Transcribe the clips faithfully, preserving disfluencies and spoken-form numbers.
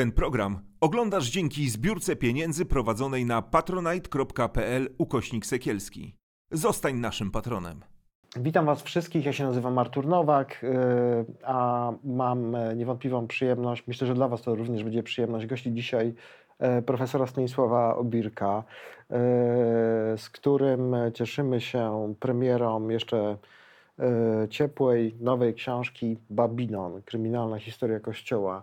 Ten program oglądasz dzięki zbiórce pieniędzy prowadzonej na patronite.pl ukośnik Sekielski. Zostań naszym patronem. Witam Was wszystkich, ja się nazywam Artur Nowak, a mam niewątpliwą przyjemność, myślę, że dla Was to również będzie przyjemność, gości dzisiaj profesora Stanisława Obirka, z którym cieszymy się premierą jeszcze ciepłej, nowej książki Babilon. Kryminalna historia Kościoła.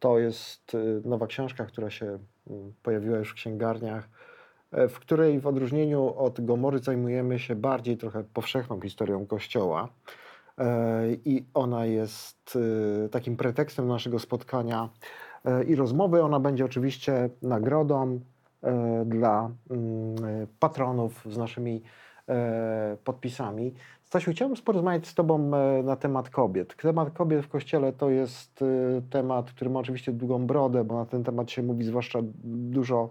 To jest nowa książka, która się pojawiła już w księgarniach, w której w odróżnieniu od Gomory zajmujemy się bardziej trochę powszechną historią Kościoła. I ona jest takim pretekstem naszego spotkania i rozmowy. Ona będzie oczywiście nagrodą dla patronów z naszymi podpisami. Stasiu, chciałbym porozmawiać z Tobą na temat kobiet. Temat kobiet w Kościele to jest temat, który ma oczywiście długą brodę, bo na ten temat się mówi zwłaszcza dużo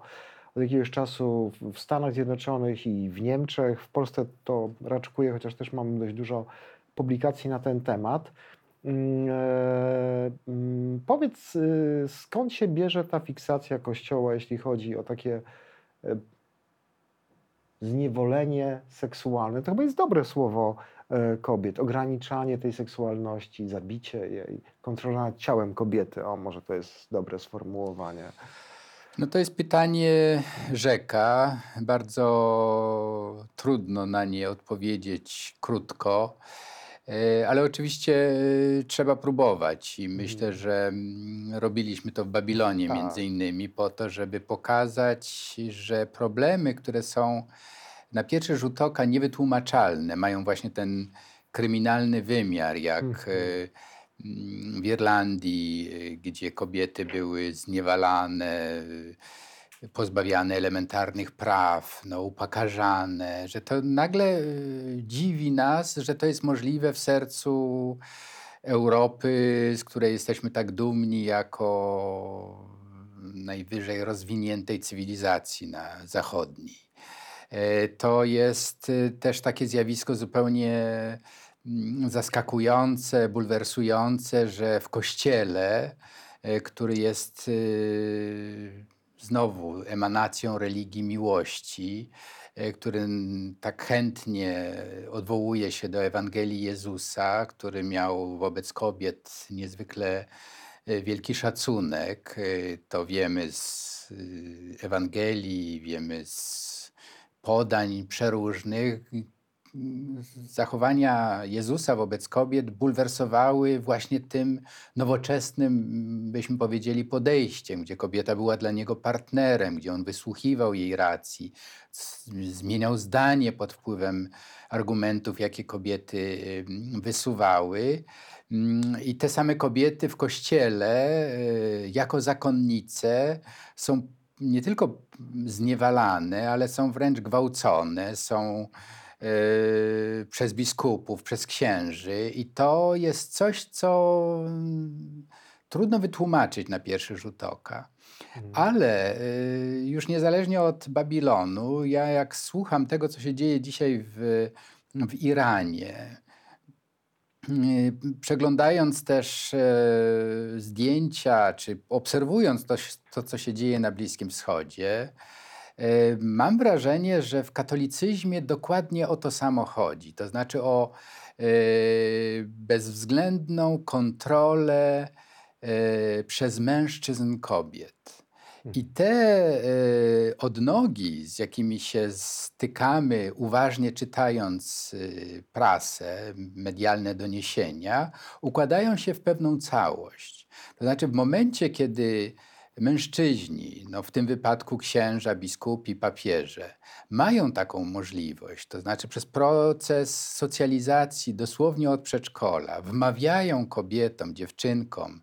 od jakiegoś czasu w Stanach Zjednoczonych i w Niemczech. W Polsce to raczkuje, chociaż też mamy dość dużo publikacji na ten temat. Powiedz, skąd się bierze ta fiksacja Kościoła, jeśli chodzi o takie zniewolenie seksualne, to chyba jest dobre słowo kobiet, ograniczanie tej seksualności, zabicie jej, kontrola nad ciałem kobiety. O, może to jest dobre sformułowanie. No to jest pytanie rzeka. Bardzo trudno na nie odpowiedzieć krótko, ale oczywiście trzeba próbować i myślę, że robiliśmy to w Babilonie tak. Między innymi po to, żeby pokazać, że problemy, które są na pierwszy rzut oka niewytłumaczalne, mają właśnie ten kryminalny wymiar, jak mhm. w Irlandii, gdzie kobiety były zniewalane, pozbawiane elementarnych praw, no, upakarzane, że to nagle dziwi nas, że to jest możliwe w sercu Europy, z której jesteśmy tak dumni jako najwyżej rozwiniętej cywilizacji na zachodniej. To jest też takie zjawisko zupełnie zaskakujące, bulwersujące, że w Kościele, który jest znowu emanacją religii miłości, który tak chętnie odwołuje się do Ewangelii Jezusa, który miał wobec kobiet niezwykle wielki szacunek. To wiemy z Ewangelii, wiemy z podań przeróżnych. Zachowania Jezusa wobec kobiet bulwersowały właśnie tym nowoczesnym, byśmy powiedzieli, podejściem, gdzie kobieta była dla niego partnerem, gdzie on wysłuchiwał jej racji, zmieniał zdanie pod wpływem argumentów, jakie kobiety wysuwały. I te same kobiety w Kościele jako zakonnice są nie tylko zniewalane, ale są wręcz gwałcone, są Yy, przez biskupów, przez księży i to jest coś, co trudno wytłumaczyć na pierwszy rzut oka. Hmm. Ale yy, już niezależnie od Babilonu, ja jak słucham tego, co się dzieje dzisiaj w, w Iranie, yy, przeglądając też yy, zdjęcia, czy obserwując to, to, co się dzieje na Bliskim Wschodzie, mam wrażenie, że w katolicyzmie dokładnie o to samo chodzi. To znaczy o bezwzględną kontrolę przez mężczyzn kobiet. I te odnogi, z jakimi się stykamy, uważnie czytając prasę, medialne doniesienia, układają się w pewną całość. To znaczy w momencie, kiedy mężczyźni, no w tym wypadku księża, biskupi, papieże, mają taką możliwość, to znaczy przez proces socjalizacji dosłownie od przedszkola wmawiają kobietom, dziewczynkom,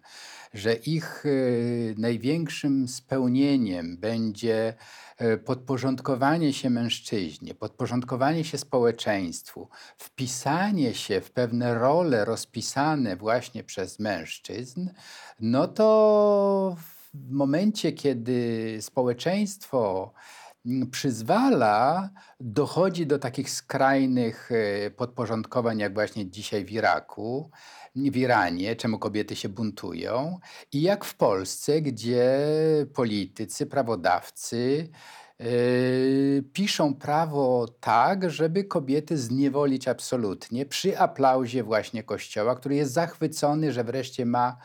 że ich y, największym spełnieniem będzie y, podporządkowanie się mężczyźnie, podporządkowanie się społeczeństwu, wpisanie się w pewne role rozpisane właśnie przez mężczyzn, no to w momencie, kiedy społeczeństwo przyzwala, dochodzi do takich skrajnych podporządkowań, jak właśnie dzisiaj w Iraku, w Iranie, czemu kobiety się buntują, i jak w Polsce, gdzie politycy, prawodawcy Yy, piszą prawo tak, żeby kobiety zniewolić absolutnie przy aplauzie właśnie Kościoła, który jest zachwycony, że wreszcie ma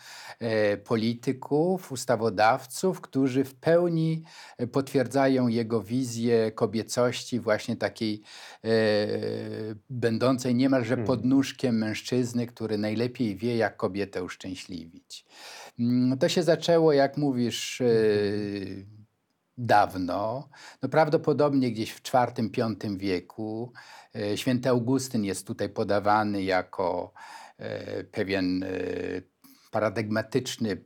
yy, polityków, ustawodawców, którzy w pełni potwierdzają jego wizję kobiecości właśnie takiej yy, będącej niemalże podnóżkiem mężczyzny, który najlepiej wie, jak kobietę uszczęśliwić. Yy, to się zaczęło, jak mówisz, yy, dawno, no prawdopodobnie gdzieś w czwartym piątym wieku. Święty Augustyn jest tutaj podawany jako pewien paradygmatyczny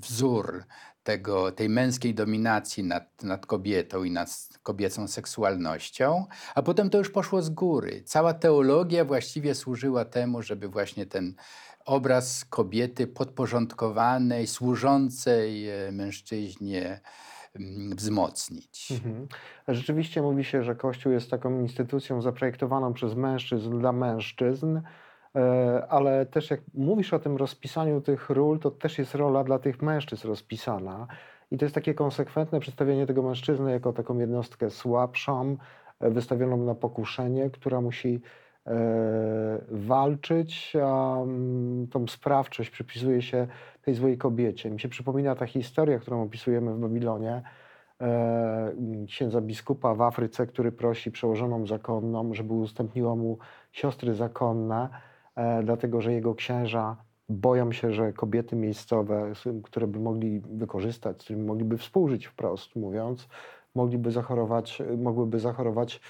wzór tego, tej męskiej dominacji nad, nad kobietą i nad kobiecą seksualnością, a potem to już poszło z góry. Cała teologia właściwie służyła temu, żeby właśnie ten obraz kobiety podporządkowanej, służącej mężczyźnie wzmocnić. Mhm. Rzeczywiście mówi się, że Kościół jest taką instytucją zaprojektowaną przez mężczyzn dla mężczyzn, ale też jak mówisz o tym rozpisaniu tych ról, to też jest rola dla tych mężczyzn rozpisana i to jest takie konsekwentne przedstawienie tego mężczyzny jako taką jednostkę słabszą, wystawioną na pokuszenie, która musi walczyć, a tą sprawczość przypisuje się tej złej kobiecie. Mi się przypomina ta historia, którą opisujemy w Babilonie, księdza biskupa w Afryce, który prosi przełożoną zakonną, żeby ustąpiła mu siostry zakonne, dlatego że jego księża boją się, że kobiety miejscowe, które by mogli wykorzystać, z którymi mogliby współżyć wprost mówiąc, mogliby zachorować, mogłyby zachorować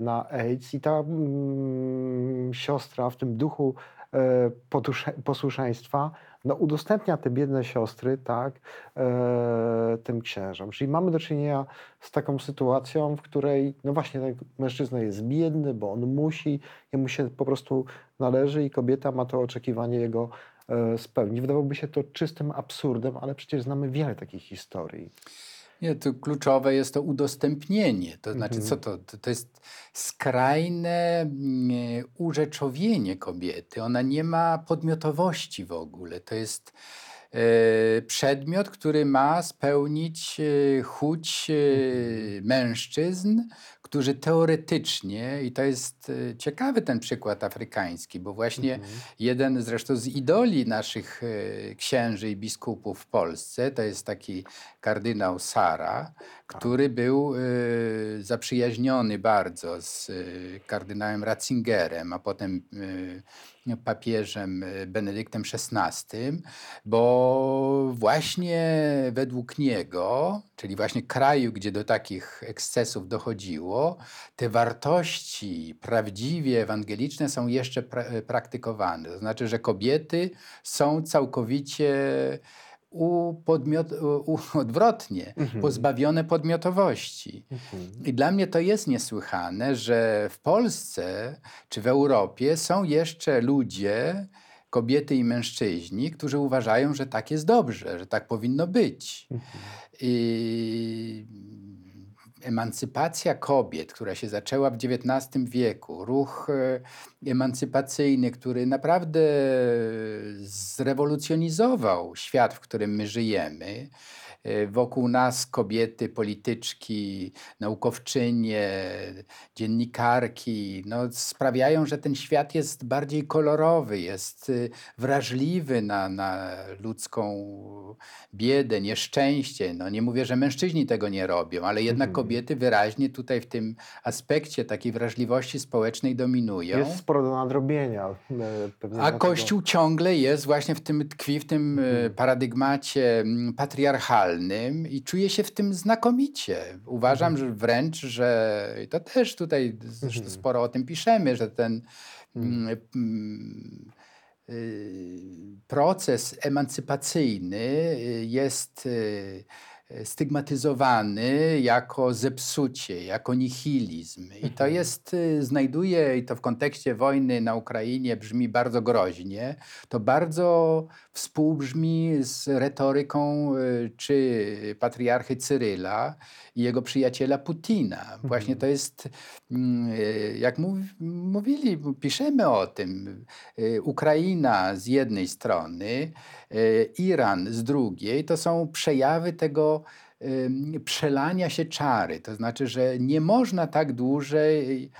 na AIDS i ta mm, siostra w tym duchu e, podusze, posłuszeństwa no, udostępnia te biedne siostry tak, e, tym księżom. Czyli mamy do czynienia z taką sytuacją, w której no właśnie ten mężczyzna jest biedny, bo on musi, jemu się po prostu należy i kobieta ma to oczekiwanie jego e, spełnić. Wydawałoby się to czystym absurdem, ale przecież znamy wiele takich historii. Nie, to kluczowe jest to udostępnienie. To znaczy, co to? To jest skrajne urzeczowienie kobiety. Ona nie ma podmiotowości w ogóle. To jest przedmiot, który ma spełnić chuć mężczyzn, którzy teoretycznie, i to jest ciekawy ten przykład afrykański, bo właśnie mhm. jeden zresztą z idoli naszych księży i biskupów w Polsce, to jest taki kardynał Sara, który był y, zaprzyjaźniony bardzo z y, kardynałem Ratzingerem, a potem y, papieżem Benedyktem szesnastym, bo właśnie według niego, czyli właśnie kraju, gdzie do takich ekscesów dochodziło, te wartości prawdziwie ewangeliczne są jeszcze pra- praktykowane. To znaczy, że kobiety są całkowicie u podmiot, u, odwrotnie, mhm. pozbawione podmiotowości. Mhm. I dla mnie to jest niesłychane, że w Polsce czy w Europie są jeszcze ludzie, kobiety i mężczyźni, którzy uważają, że tak jest dobrze, że tak powinno być. Mhm. I emancypacja kobiet, która się zaczęła w dziewiętnastym wieku, ruch emancypacyjny, który naprawdę zrewolucjonizował świat, w którym my żyjemy. Wokół nas kobiety, polityczki, naukowczynie, dziennikarki no, sprawiają, że ten świat jest bardziej kolorowy, jest wrażliwy na, na ludzką biedę, nieszczęście. No, nie mówię, że mężczyźni tego nie robią, ale jednak mhm. kobiety wyraźnie tutaj w tym aspekcie takiej wrażliwości społecznej dominują. Jest sporo do nadrobienia. A Kościół tego ciągle jest właśnie w tym, tkwi w tym mhm. paradygmacie patriarchalnym, i czuję się w tym znakomicie. Uważam że wręcz, że to też tutaj mhm. sporo o tym piszemy, że ten mhm. y, y, proces emancypacyjny jest y, stygmatyzowany jako zepsucie, jako nihilizm. I to jest, znajduje, i to w kontekście wojny na Ukrainie brzmi bardzo groźnie, to bardzo współbrzmi z retoryką czy patriarchy Cyryla i jego przyjaciela Putina. Właśnie to jest, jak mówili, piszemy o tym, Ukraina z jednej strony, Iran z drugiej, to są przejawy tego przelania się czary. To znaczy, że nie można tak dłużej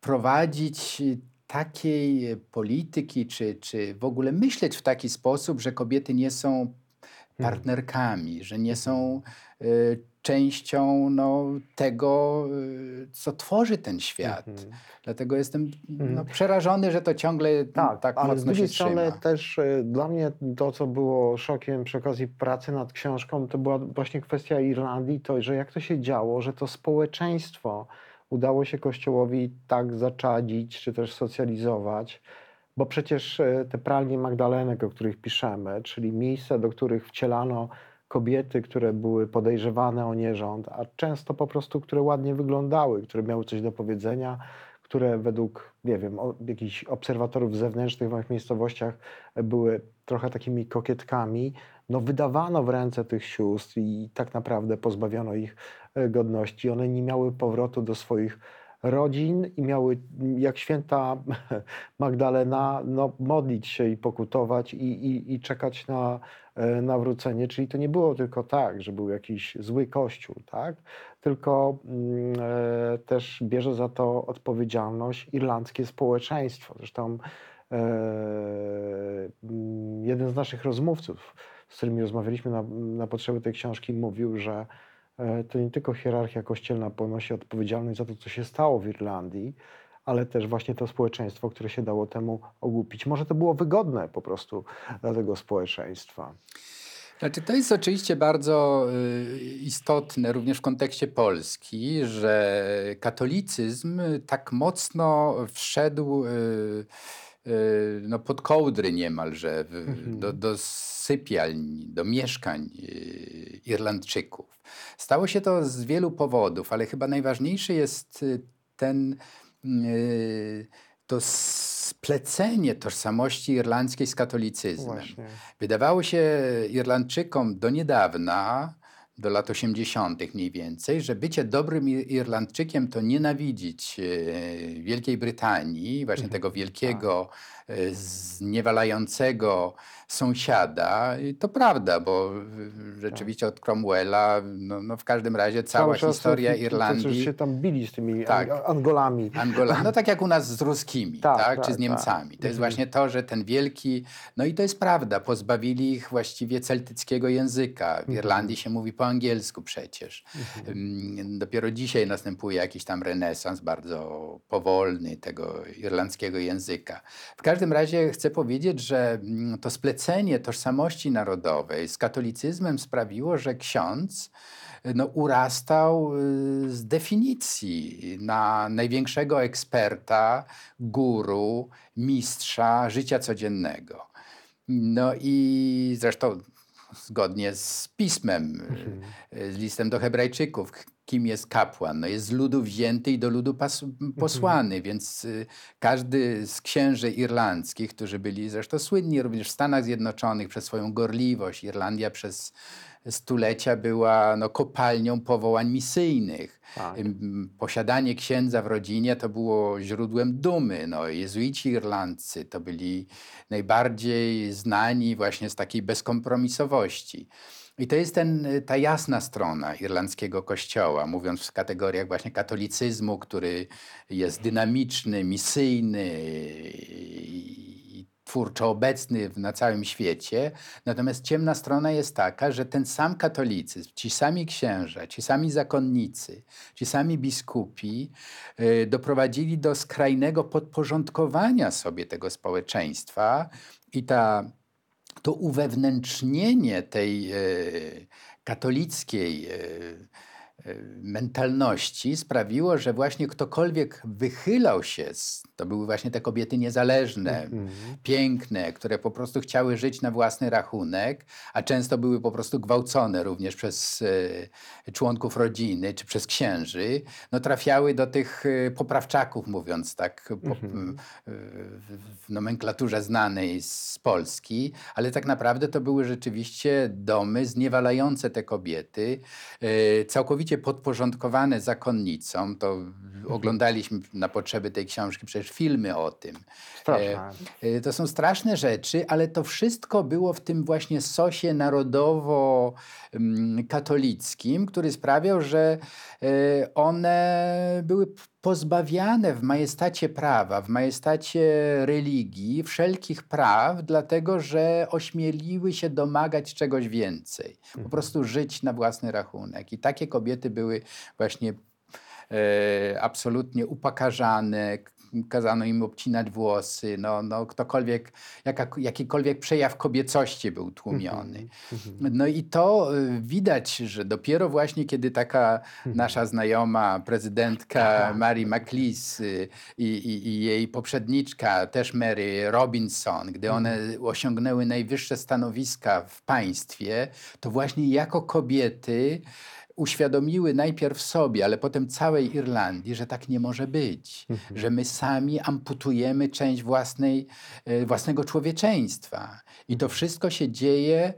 prowadzić takiej polityki, czy, czy w ogóle myśleć w taki sposób, że kobiety nie są partnerkami, że nie są y, częścią no, tego, y, co tworzy ten świat. Mm-hmm. Dlatego jestem no, przerażony, że to ciągle tak, tak ale mocno się trzyma. Z drugiej strony też y, dla mnie to, co było szokiem przy okazji pracy nad książką, to była właśnie kwestia Irlandii, to, że jak to się działo, że to społeczeństwo udało się Kościołowi tak zaczadzić, czy też socjalizować. Bo przecież te pralnie Magdalenek, o których piszemy, czyli miejsca, do których wcielano kobiety, które były podejrzewane o nierząd, a często po prostu, które ładnie wyglądały, które miały coś do powiedzenia, które według, nie wiem, jakichś obserwatorów zewnętrznych w tych miejscowościach były trochę takimi kokietkami, no wydawano w ręce tych sióstr i tak naprawdę pozbawiono ich godności. One nie miały powrotu do swoich rodzin i miały, jak święta Magdalena, no, modlić się i pokutować i, i, i czekać na nawrócenie. Czyli to nie było tylko tak, że był jakiś zły kościół, tak? Tylko y, też bierze za to odpowiedzialność irlandzkie społeczeństwo. Zresztą y, jeden z naszych rozmówców, z którymi rozmawialiśmy na, na potrzeby tej książki, mówił, że to nie tylko hierarchia kościelna ponosi odpowiedzialność za to, co się stało w Irlandii, ale też właśnie to społeczeństwo, które się dało temu ogłupić. Może to było wygodne po prostu dla tego społeczeństwa. Znaczy, to jest oczywiście bardzo y, istotne również w kontekście Polski, że katolicyzm tak mocno wszedł y, y, no pod kołdry niemalże, w, mm-hmm. do, do sypialni, do mieszkań y, Irlandczyków. Stało się to z wielu powodów, ale chyba najważniejszy jest ten, to splecenie tożsamości irlandzkiej z katolicyzmem. Właśnie. Wydawało się Irlandczykom do niedawna, do lat osiemdziesiątych mniej więcej, że bycie dobrym Irlandczykiem to nienawidzić Wielkiej Brytanii, właśnie mhm. tego wielkiego, zniewalającego sąsiada. I to prawda, bo rzeczywiście od Cromwella, no, no w każdym razie cała Cały historia czas, Irlandii... Cały czas się tam bili z tymi tak, Angolami. Angola, no tak jak u nas z Ruskimi, tak, tak, tak, czy z Niemcami. Tak. To jest mhm. właśnie to, że ten wielki... No i to jest prawda, pozbawili ich właściwie celtyckiego języka. W mhm. Irlandii się mówi po angielsku przecież. Mhm. Dopiero dzisiaj następuje jakiś tam renesans bardzo powolny tego irlandzkiego języka. W każdym razie chcę powiedzieć, że to splecenie tożsamości narodowej z katolicyzmem sprawiło, że ksiądz no, urastał z definicji na największego eksperta, guru, mistrza życia codziennego. No i zresztą zgodnie z pismem, mhm. z listem do Hebrajczyków, kim jest kapłan? No jest z ludu wzięty i do ludu pas- posłany, mhm. więc y, każdy z księży irlandzkich, którzy byli zresztą słynni również w Stanach Zjednoczonych przez swoją gorliwość. Irlandia przez stulecia była no, kopalnią powołań misyjnych. Tak. Posiadanie księdza w rodzinie to było źródłem dumy. No, jezuici irlandzcy to byli najbardziej znani właśnie z takiej bezkompromisowości. I to jest ten, ta jasna strona irlandzkiego kościoła, mówiąc w kategoriach właśnie katolicyzmu, który jest dynamiczny, misyjny i twórczo obecny na całym świecie. Natomiast ciemna strona jest taka, że ten sam katolicyzm, ci sami księża, ci sami zakonnicy, ci sami biskupi yy, doprowadzili do skrajnego podporządkowania sobie tego społeczeństwa i ta... To uwewnętrznienie tej e, katolickiej e, mentalności sprawiło, że właśnie ktokolwiek wychylał się, z, to były właśnie te kobiety niezależne, mm-hmm. piękne, które po prostu chciały żyć na własny rachunek, a często były po prostu gwałcone również przez y, członków rodziny czy przez księży, no trafiały do tych y, poprawczaków, mówiąc tak po, mm-hmm. y, w nomenklaturze znanej z Polski, ale tak naprawdę to były rzeczywiście domy zniewalające te kobiety, y, całkowicie podporządkowane zakonnicom. To oglądaliśmy na potrzeby tej książki przecież filmy o tym. E, to są straszne rzeczy, ale to wszystko było w tym właśnie sosie narodowo-katolickim, który sprawiał, że one były pozbawiane w majestacie prawa, w majestacie religii wszelkich praw, dlatego że ośmieliły się domagać czegoś więcej. Po prostu żyć na własny rachunek. I takie kobiety były właśnie e, absolutnie upakarzane, kazano im obcinać włosy, no, no ktokolwiek, jaka, jakikolwiek przejaw kobiecości był tłumiony. No i to widać, że dopiero właśnie kiedy taka nasza znajoma prezydentka Mary MacLeese i, i, i jej poprzedniczka też Mary Robinson, gdy one osiągnęły najwyższe stanowiska w państwie, to właśnie jako kobiety uświadomiły najpierw sobie, ale potem całej Irlandii, że tak nie może być. Mhm. Że my sami amputujemy część własnej, własnego człowieczeństwa. I to wszystko się dzieje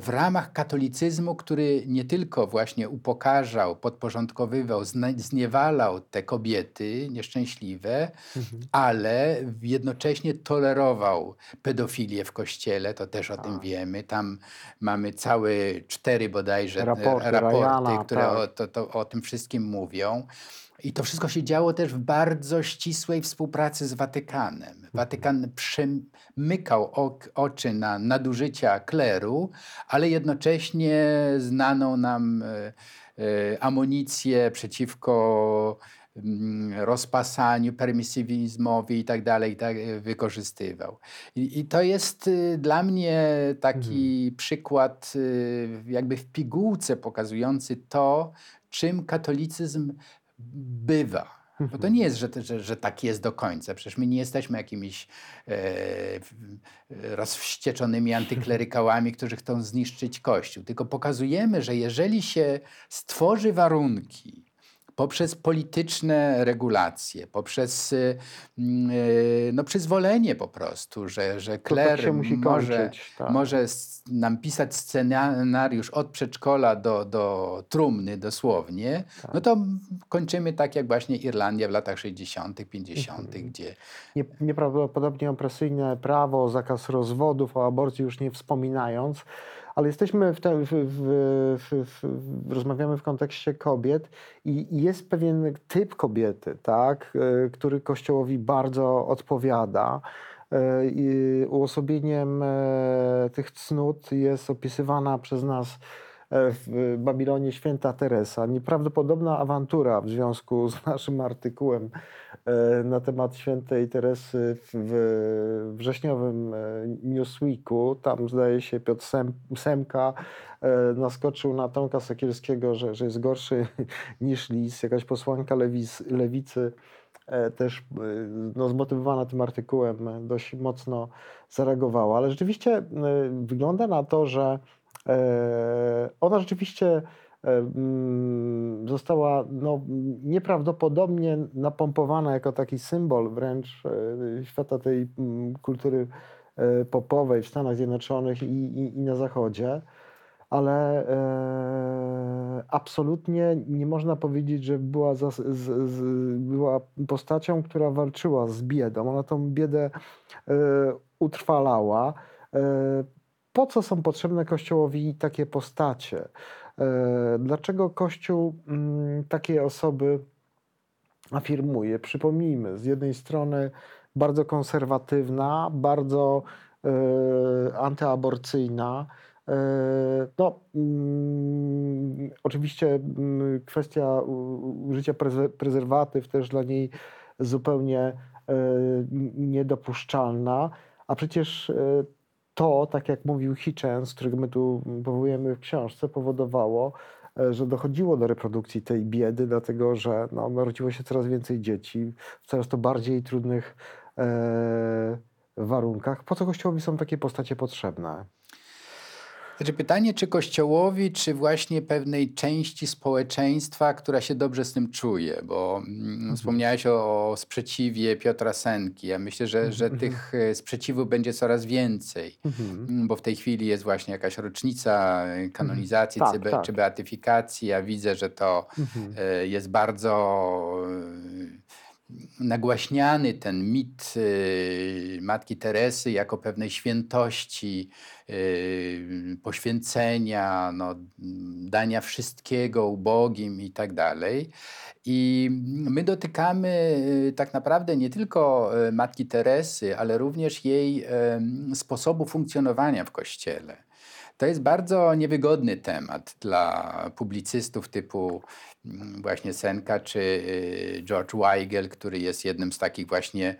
w ramach katolicyzmu, który nie tylko właśnie upokarzał, podporządkowywał, zniewalał te kobiety nieszczęśliwe, mhm. ale jednocześnie tolerował pedofilię w kościele, to też o A. tym wiemy. Tam mamy całe cztery bodajże raporty, raporty Rajana, które tak. o, to, to, o tym wszystkim mówią. I to wszystko się działo też w bardzo ścisłej współpracy z Watykanem. Watykan przymykał ok, oczy na nadużycia kleru, ale jednocześnie znaną nam e, e, amunicję przeciwko rozpasaniu, permisywizmowi i tak dalej wykorzystywał. I, i to jest y, dla mnie taki mhm. przykład y, jakby w pigułce pokazujący to, czym katolicyzm bywa. Bo to nie jest, że, że, że tak jest do końca. Przecież my nie jesteśmy jakimiś e, rozwścieczonymi antyklerykałami, którzy chcą zniszczyć Kościół. Tylko pokazujemy, że jeżeli się stworzy warunki poprzez polityczne regulacje, poprzez y, y, no, przyzwolenie po prostu, że, że kler tak musi może, kończyć, tak. może nam pisać scenariusz od przedszkola do, do trumny dosłownie, tak. no to kończymy tak jak właśnie Irlandia w latach sześćdziesiątych, pięćdziesiątych Mhm. gdzie... Nie, nieprawdopodobnie opresyjne prawo, zakaz rozwodów, o aborcji już nie wspominając, ale jesteśmy w, te, w, w, w, w rozmawiamy w kontekście kobiet i, i jest pewien typ kobiety, tak, który Kościołowi bardzo odpowiada. I uosobieniem tych cnót jest opisywana przez nas w Babilonie święta Teresa. Nieprawdopodobna awantura w związku z naszym artykułem na temat świętej Teresy w wrześniowym Newsweeku. Tam zdaje się Piotr Semka naskoczył na Tomka Sekielskiego, że, że jest gorszy niż lis. Jakaś posłanka lewicy, lewicy też no, zmotywowana tym artykułem dość mocno zareagowała. Ale rzeczywiście wygląda na to, że ona rzeczywiście została no, nieprawdopodobnie napompowana jako taki symbol wręcz świata tej kultury popowej w Stanach Zjednoczonych i, i, i na Zachodzie, ale e, absolutnie nie można powiedzieć, że była, za, z, z, była postacią, która walczyła z biedą. Ona tą biedę e, utrwalała. E, Po co są potrzebne Kościołowi takie postacie? Dlaczego Kościół takie osoby afirmuje? Przypomnijmy, z jednej strony bardzo konserwatywna, bardzo antyaborcyjna. No, oczywiście kwestia użycia prezerwatyw też dla niej zupełnie niedopuszczalna, a przecież to, tak jak mówił Hitchens, którego my tu powołujemy w książce, powodowało, że dochodziło do reprodukcji tej biedy, dlatego że no, narodziło się coraz więcej dzieci w coraz to bardziej trudnych e, warunkach. Po co Kościołowi są takie postacie potrzebne? Znaczy pytanie, czy Kościołowi, czy właśnie pewnej części społeczeństwa, która się dobrze z tym czuje, bo mhm. wspomniałeś o, o sprzeciwie Piotra Semki. Ja myślę, że, że mhm. tych sprzeciwów będzie coraz więcej, mhm. bo w tej chwili jest właśnie jakaś rocznica kanonizacji mhm. tak, czy, tak. czy beatyfikacji. Ja widzę, że to mhm. jest bardzo nagłaśniany ten mit y, Matki Teresy jako pewnej świętości, y, poświęcenia, no, dania wszystkiego ubogim i tak dalej. I my dotykamy y, tak naprawdę nie tylko y, Matki Teresy, ale również jej y, sposobu funkcjonowania w Kościele. To jest bardzo niewygodny temat dla publicystów typu właśnie Semka czy George Weigel, który jest jednym z takich właśnie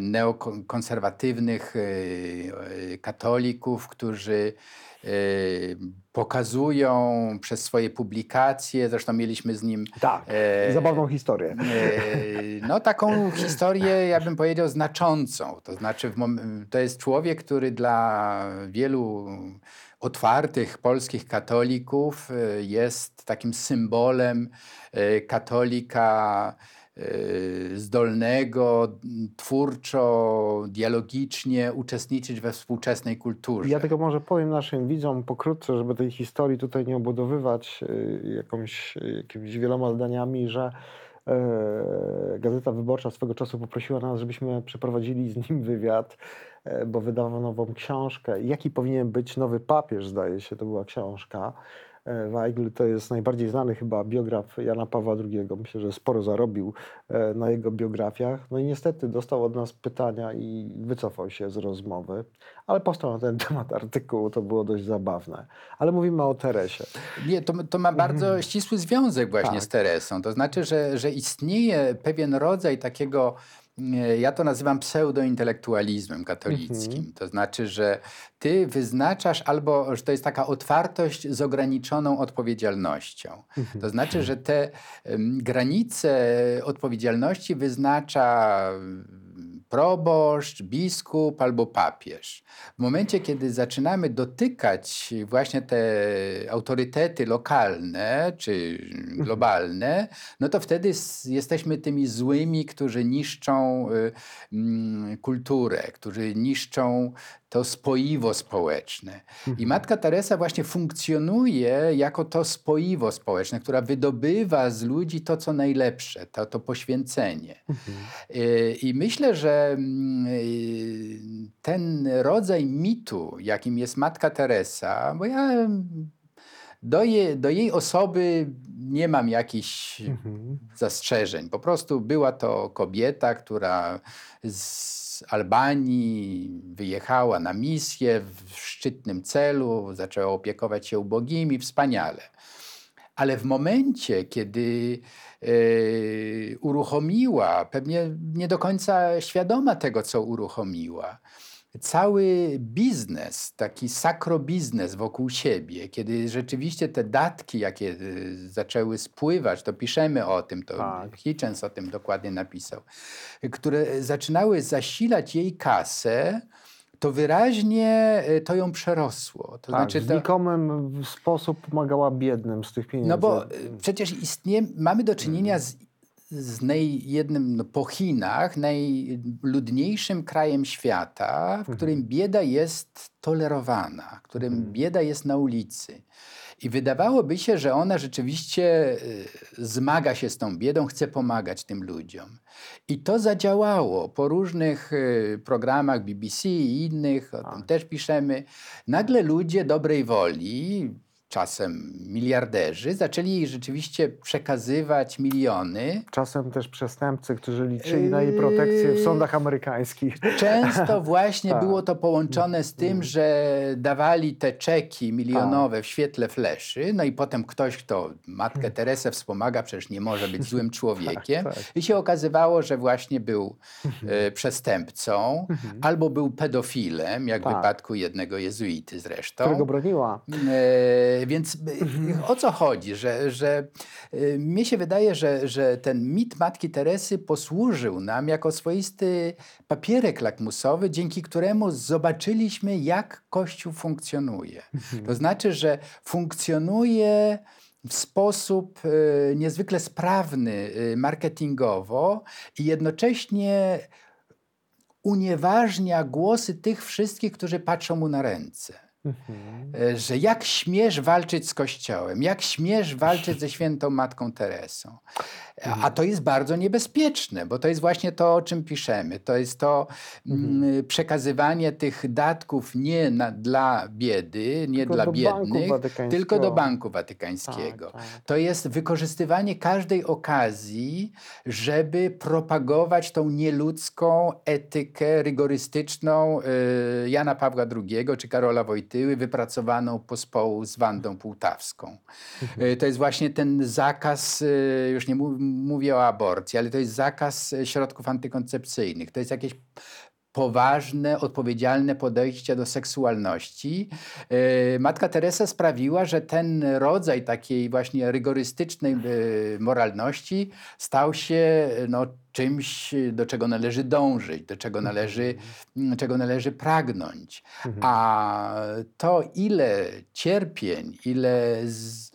neokonserwatywnych katolików, którzy pokazują przez swoje publikacje, zresztą mieliśmy z nim... Tak, e, zabawną historię. E, no taką historię, ja bym powiedział, znaczącą. To znaczy w mom- to jest człowiek, który dla wielu otwartych polskich katolików jest takim symbolem katolika zdolnego, twórczo, dialogicznie uczestniczyć we współczesnej kulturze. Ja tego może powiem naszym widzom pokrótce, żeby tej historii tutaj nie obudowywać jakąś, jakimiś wieloma zdaniami, że Gazeta Wyborcza swego czasu poprosiła nas, żebyśmy przeprowadzili z nim wywiad, bo wydawano nową książkę. Jaki powinien być nowy papież, zdaje się, to była książka. Weigel to jest najbardziej znany chyba biograf Jana Pawła drugiego. Myślę, że sporo zarobił na jego biografiach. No i niestety dostał od nas pytania i wycofał się z rozmowy. Ale powstał na ten temat artykuł, to było dość zabawne. Ale mówimy o Teresie. Nie, to, to ma bardzo ścisły związek właśnie tak. z Teresą. To znaczy, że, że istnieje pewien rodzaj takiego... Ja to nazywam pseudointelektualizmem katolickim. Mm-hmm. To znaczy, że ty wyznaczasz albo, że to jest taka otwartość z ograniczoną odpowiedzialnością. Mm-hmm. To znaczy, że te um, granice odpowiedzialności wyznacza proboszcz, biskup albo papież. W momencie, kiedy zaczynamy dotykać właśnie te autorytety lokalne czy globalne, no to wtedy jesteśmy tymi złymi, którzy niszczą y, kulturę, którzy niszczą to spoiwo społeczne. I Matka Teresa właśnie funkcjonuje jako to spoiwo społeczne, która wydobywa z ludzi to, co najlepsze, to, to poświęcenie. Y, I myślę, że ten rodzaj mitu, jakim jest Matka Teresa, bo ja do jej, do jej osoby nie mam jakichś mhm. zastrzeżeń. Po prostu była to kobieta, która z Albanii wyjechała na misję w szczytnym celu, zaczęła opiekować się ubogimi, wspaniale. Ale w momencie, kiedy y, uruchomiła, pewnie nie do końca świadoma tego, co uruchomiła, cały biznes, taki sakrobiznes wokół siebie, kiedy rzeczywiście te datki, jakie zaczęły spływać, to piszemy o tym, to tak. Hitchens o tym dokładnie napisał, które zaczynały zasilać jej kasę, to wyraźnie to ją przerosło. To tak, znaczy, w nikomym to... sposób pomagała biednym z tych pieniędzy. No bo przecież istnieje, mamy do czynienia z, z naj, jednym, no, po Chinach, najludniejszym krajem świata, w którym bieda jest tolerowana, w którym bieda jest na ulicy. I wydawałoby się, że ona rzeczywiście zmaga się z tą biedą, chce pomagać tym ludziom. I to zadziałało po różnych programach B B C i innych, o tym też piszemy. Nagle ludzie dobrej woli, czasem miliarderzy, zaczęli jej rzeczywiście przekazywać miliony. Czasem też przestępcy, którzy liczyli na jej protekcję w sądach amerykańskich. Często właśnie było to połączone z tym, że dawali te czeki milionowe w świetle fleszy, no i potem ktoś, kto Matkę Teresę wspomaga, przecież nie może być złym człowiekiem. Tak, tak. I się okazywało, że właśnie był e, przestępcą, albo był pedofilem, jak tak. w wypadku jednego jezuity zresztą. Którego broniła. E, Więc o co chodzi? Że, że mnie się wydaje, że, że ten mit Matki Teresy posłużył nam jako swoisty papierek lakmusowy, dzięki któremu zobaczyliśmy, jak Kościół funkcjonuje. To znaczy, że funkcjonuje w sposób y, niezwykle sprawny y, marketingowo i jednocześnie unieważnia głosy tych wszystkich, którzy patrzą mu na ręce. Mhm. Y, że jak śmiesz walczyć z Kościołem, jak śmiesz walczyć ze świętą Matką Teresą. Mhm. A to jest bardzo niebezpieczne, bo to jest właśnie to, o czym piszemy. To jest to mhm. m, przekazywanie tych datków nie na, dla biedy, nie tylko dla biednych, tylko do Banku Watykańskiego. Tak, tak. To jest wykorzystywanie każdej okazji, żeby propagować tą nieludzką etykę rygorystyczną y, Jana Pawła drugiego czy Karola Wojtyły, wypracowaną pospołu z Wandą Półtawską. Mhm. Y, to jest właśnie ten zakaz, y, już nie mówię, Mówię o aborcji, ale to jest zakaz środków antykoncepcyjnych. To jest jakieś poważne, odpowiedzialne podejście do seksualności. Matka Teresa sprawiła, że ten rodzaj takiej właśnie rygorystycznej moralności stał się no, czymś, do czego należy dążyć, do czego należy, czego należy pragnąć. A to, ile cierpień, ile z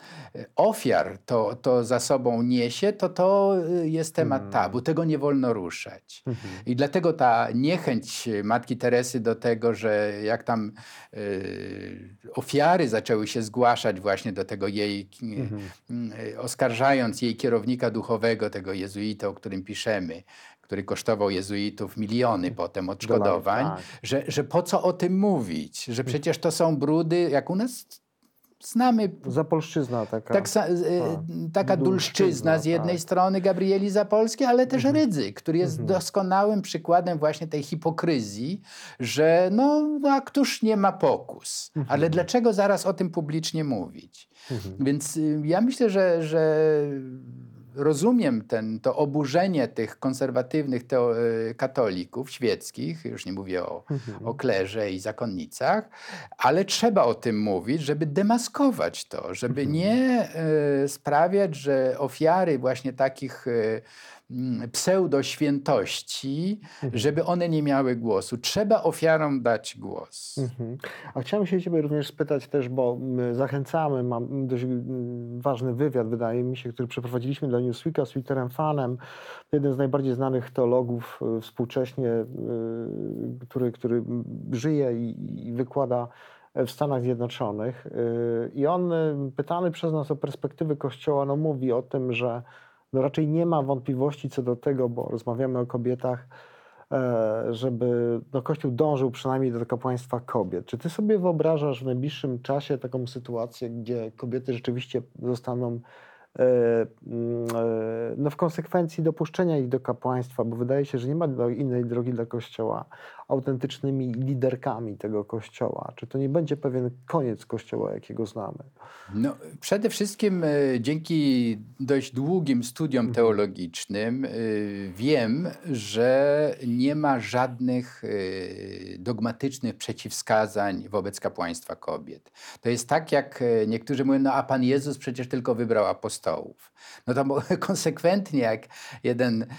ofiar to, to za sobą niesie, to to jest temat tabu. Tego nie wolno ruszać. I dlatego ta niechęć Matki Teresy do tego, że jak tam y, ofiary zaczęły się zgłaszać właśnie do tego jej, y, oskarżając jej kierownika duchowego, tego jezuita, o którym piszemy, który kosztował jezuitów miliony potem odszkodowań, Dolar, tak. że, że po co o tym mówić? Że przecież to są brudy, jak u nas znamy... Zapolszczyzna taka. Tak, ta, taka dulszczyzna z jednej tak. strony Gabrieli Zapolskiej, ale też mhm. Rydzyk, który jest mhm. doskonałym przykładem właśnie tej hipokryzji, że no, a któż nie ma pokus? Mhm. Ale dlaczego zaraz o tym publicznie mówić? Mhm. Więc ja myślę, że... że rozumiem ten, to oburzenie tych konserwatywnych teo, katolików świeckich, już nie mówię o, mhm. o klerze i zakonnicach, ale trzeba o tym mówić, żeby demaskować to, żeby mhm. nie y, sprawiać, że ofiary właśnie takich y, pseudoświętości, mhm. żeby one nie miały głosu. Trzeba ofiarom dać głos. Mhm. A chciałem się ciebie również spytać też, bo zachęcamy, mam dość ważny wywiad, wydaje mi się, który przeprowadziliśmy dla Newsweeka z Peterem Fanem, jeden z najbardziej znanych teologów współcześnie, który, który żyje i wykłada w Stanach Zjednoczonych. I on, pytany przez nas o perspektywy Kościoła, no mówi o tym, że no raczej nie ma wątpliwości co do tego, bo rozmawiamy o kobietach, żeby no Kościół dążył przynajmniej do kapłaństwa kobiet. Czy ty sobie wyobrażasz w najbliższym czasie taką sytuację, gdzie kobiety rzeczywiście zostaną no w konsekwencji dopuszczenia ich do kapłaństwa, bo wydaje się, że nie ma innej drogi dla Kościoła, autentycznymi liderkami tego Kościoła? Czy to nie będzie pewien koniec Kościoła, jakiego znamy? No, przede wszystkim y, dzięki dość długim studiom teologicznym y, wiem, że nie ma żadnych y, dogmatycznych przeciwwskazań wobec kapłaństwa kobiet. To jest tak, jak niektórzy mówią, no a Pan Jezus przecież tylko wybrał apostołów. No to bo, konsekwentnie, jak jeden y,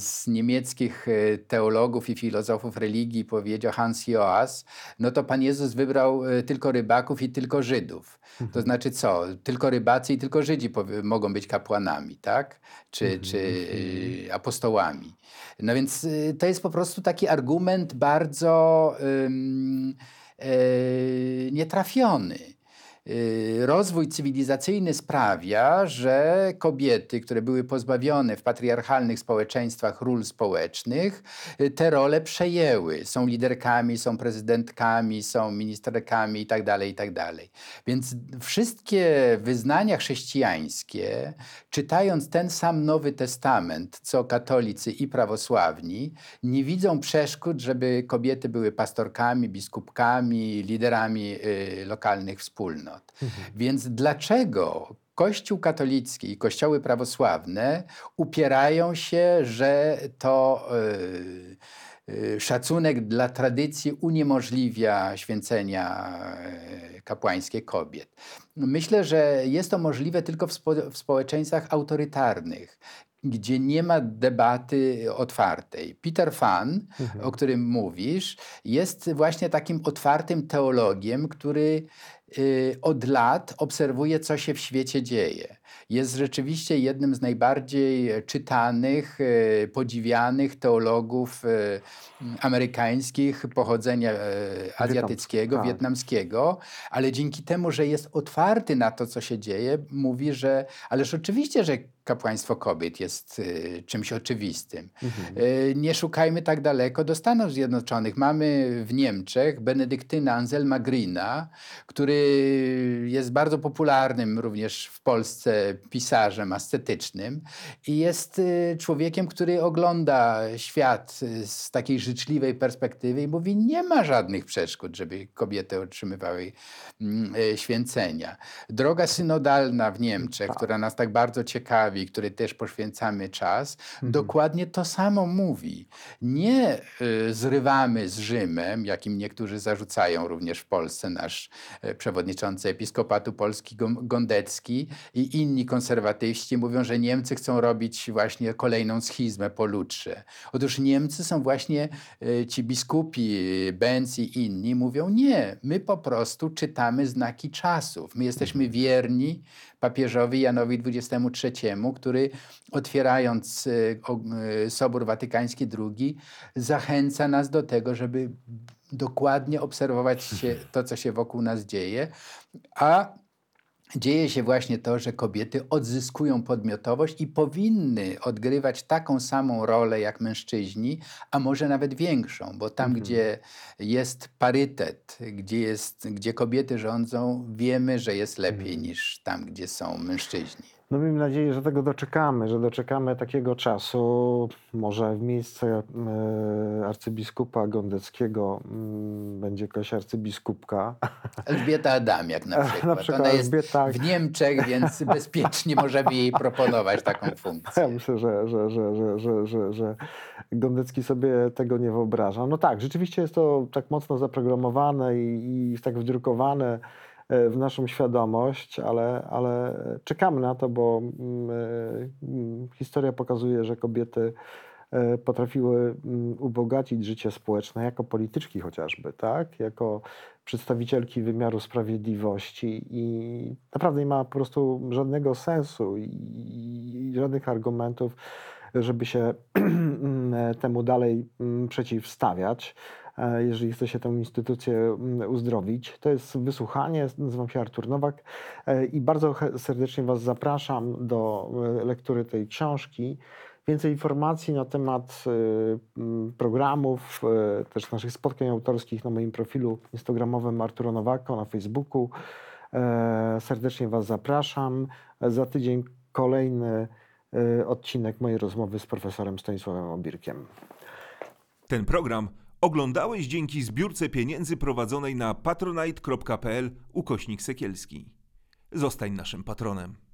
z niemieckich teologów i filozofów religii powiedział Hans Joas, no to Pan Jezus wybrał tylko rybaków i tylko Żydów. To znaczy co? Tylko rybacy i tylko Żydzi mogą być kapłanami, tak? Czy, czy apostołami. No więc to jest po prostu taki argument bardzo um, e, nietrafiony. Rozwój cywilizacyjny sprawia, że kobiety, które były pozbawione w patriarchalnych społeczeństwach ról społecznych, te role przejęły. Są liderkami, są prezydentkami, są ministerkami itd., itd. Więc wszystkie wyznania chrześcijańskie, czytając ten sam Nowy Testament, co katolicy i prawosławni, nie widzą przeszkód, żeby kobiety były pastorkami, biskupkami, liderami y, lokalnych wspólnot. Mhm. Więc dlaczego Kościół katolicki i kościoły prawosławne upierają się, że to y, Szacunek dla tradycji uniemożliwia święcenia kapłańskie kobiet. Myślę, że jest to możliwe tylko w, spo- w społeczeństwach autorytarnych, gdzie nie ma debaty otwartej. Peter Fan, mhm. o którym mówisz, jest właśnie takim otwartym teologiem, który y, od lat obserwuje, co się w świecie dzieje. Jest rzeczywiście jednym z najbardziej czytanych, y, podziwianych teologów y, amerykańskich, pochodzenia y, azjatyckiego, Wietnam. wietnamskiego, ale dzięki temu, że jest otwarty na to, co się dzieje, mówi, że ależ oczywiście, że kapłaństwo kobiet jest y, czymś oczywistym. Mhm. Y, nie szukajmy tak daleko do Stanów Zjednoczonych. Mamy w Niemczech benedyktyna Anselma Grüna, który jest bardzo popularnym również w Polsce pisarzem ascetycznym i jest y, człowiekiem, który ogląda świat y, z takiej życzliwej perspektywy i mówi, nie ma żadnych przeszkód, żeby kobiety otrzymywały y, y, święcenia. Droga synodalna w Niemczech, tak. która nas tak bardzo ciekawi, który też poświęcamy czas, mhm. dokładnie to samo mówi. Nie y, zrywamy z Rzymem, jakim niektórzy zarzucają również w Polsce, nasz y, przewodniczący Episkopatu Polski Gądecki i inni konserwatyści mówią, że Niemcy chcą robić właśnie kolejną schizmę po lutrze. Otóż Niemcy są właśnie y, ci biskupi, Benz i inni mówią, nie, my po prostu czytamy znaki czasów. My jesteśmy wierni papieżowi Janowi dwudziestemu trzeciemu, który otwierając y, y, Sobór Watykański drugi zachęca nas do tego, żeby dokładnie obserwować się to, co się wokół nas dzieje, a dzieje się właśnie to, że kobiety odzyskują podmiotowość i powinny odgrywać taką samą rolę jak mężczyźni, a może nawet większą, bo tam, mhm. gdzie jest parytet, gdzie, jest, gdzie kobiety rządzą, wiemy, że jest lepiej mhm. niż tam, gdzie są mężczyźni. No miejmy nadzieję, że tego doczekamy, że doczekamy takiego czasu, może w miejsce arcybiskupa Gądeckiego będzie jakaś arcybiskupka. Elżbieta Adamiak na przykład. Na przykład Ona Elżbieta... jest w Niemczech, więc bezpiecznie możemy jej proponować taką funkcję. Ja myślę, że, że, że, że, że, że, że Gądecki sobie tego nie wyobraża. No tak, rzeczywiście jest to tak mocno zaprogramowane i, i tak wdrukowane w naszą świadomość, ale, ale czekamy na to, bo mm, historia pokazuje, że kobiety y, potrafiły mm, ubogacić życie społeczne jako polityczki chociażby, tak? Jako przedstawicielki wymiaru sprawiedliwości i naprawdę nie ma po prostu żadnego sensu i, i żadnych argumentów, żeby się temu dalej przeciwstawiać. Jeżeli chce się tę instytucję uzdrowić. To jest wysłuchanie, nazywam się Artur Nowak i bardzo serdecznie Was zapraszam do lektury tej książki. Więcej informacji na temat programów, też naszych spotkań autorskich na moim profilu instagramowym Artura Nowaka na Facebooku. Serdecznie Was zapraszam. Za tydzień kolejny odcinek mojej rozmowy z profesorem Stanisławem Obirkiem. Ten program oglądałeś dzięki zbiórce pieniędzy prowadzonej na patronite kropka pl ukośnik Sekielski. Zostań naszym patronem.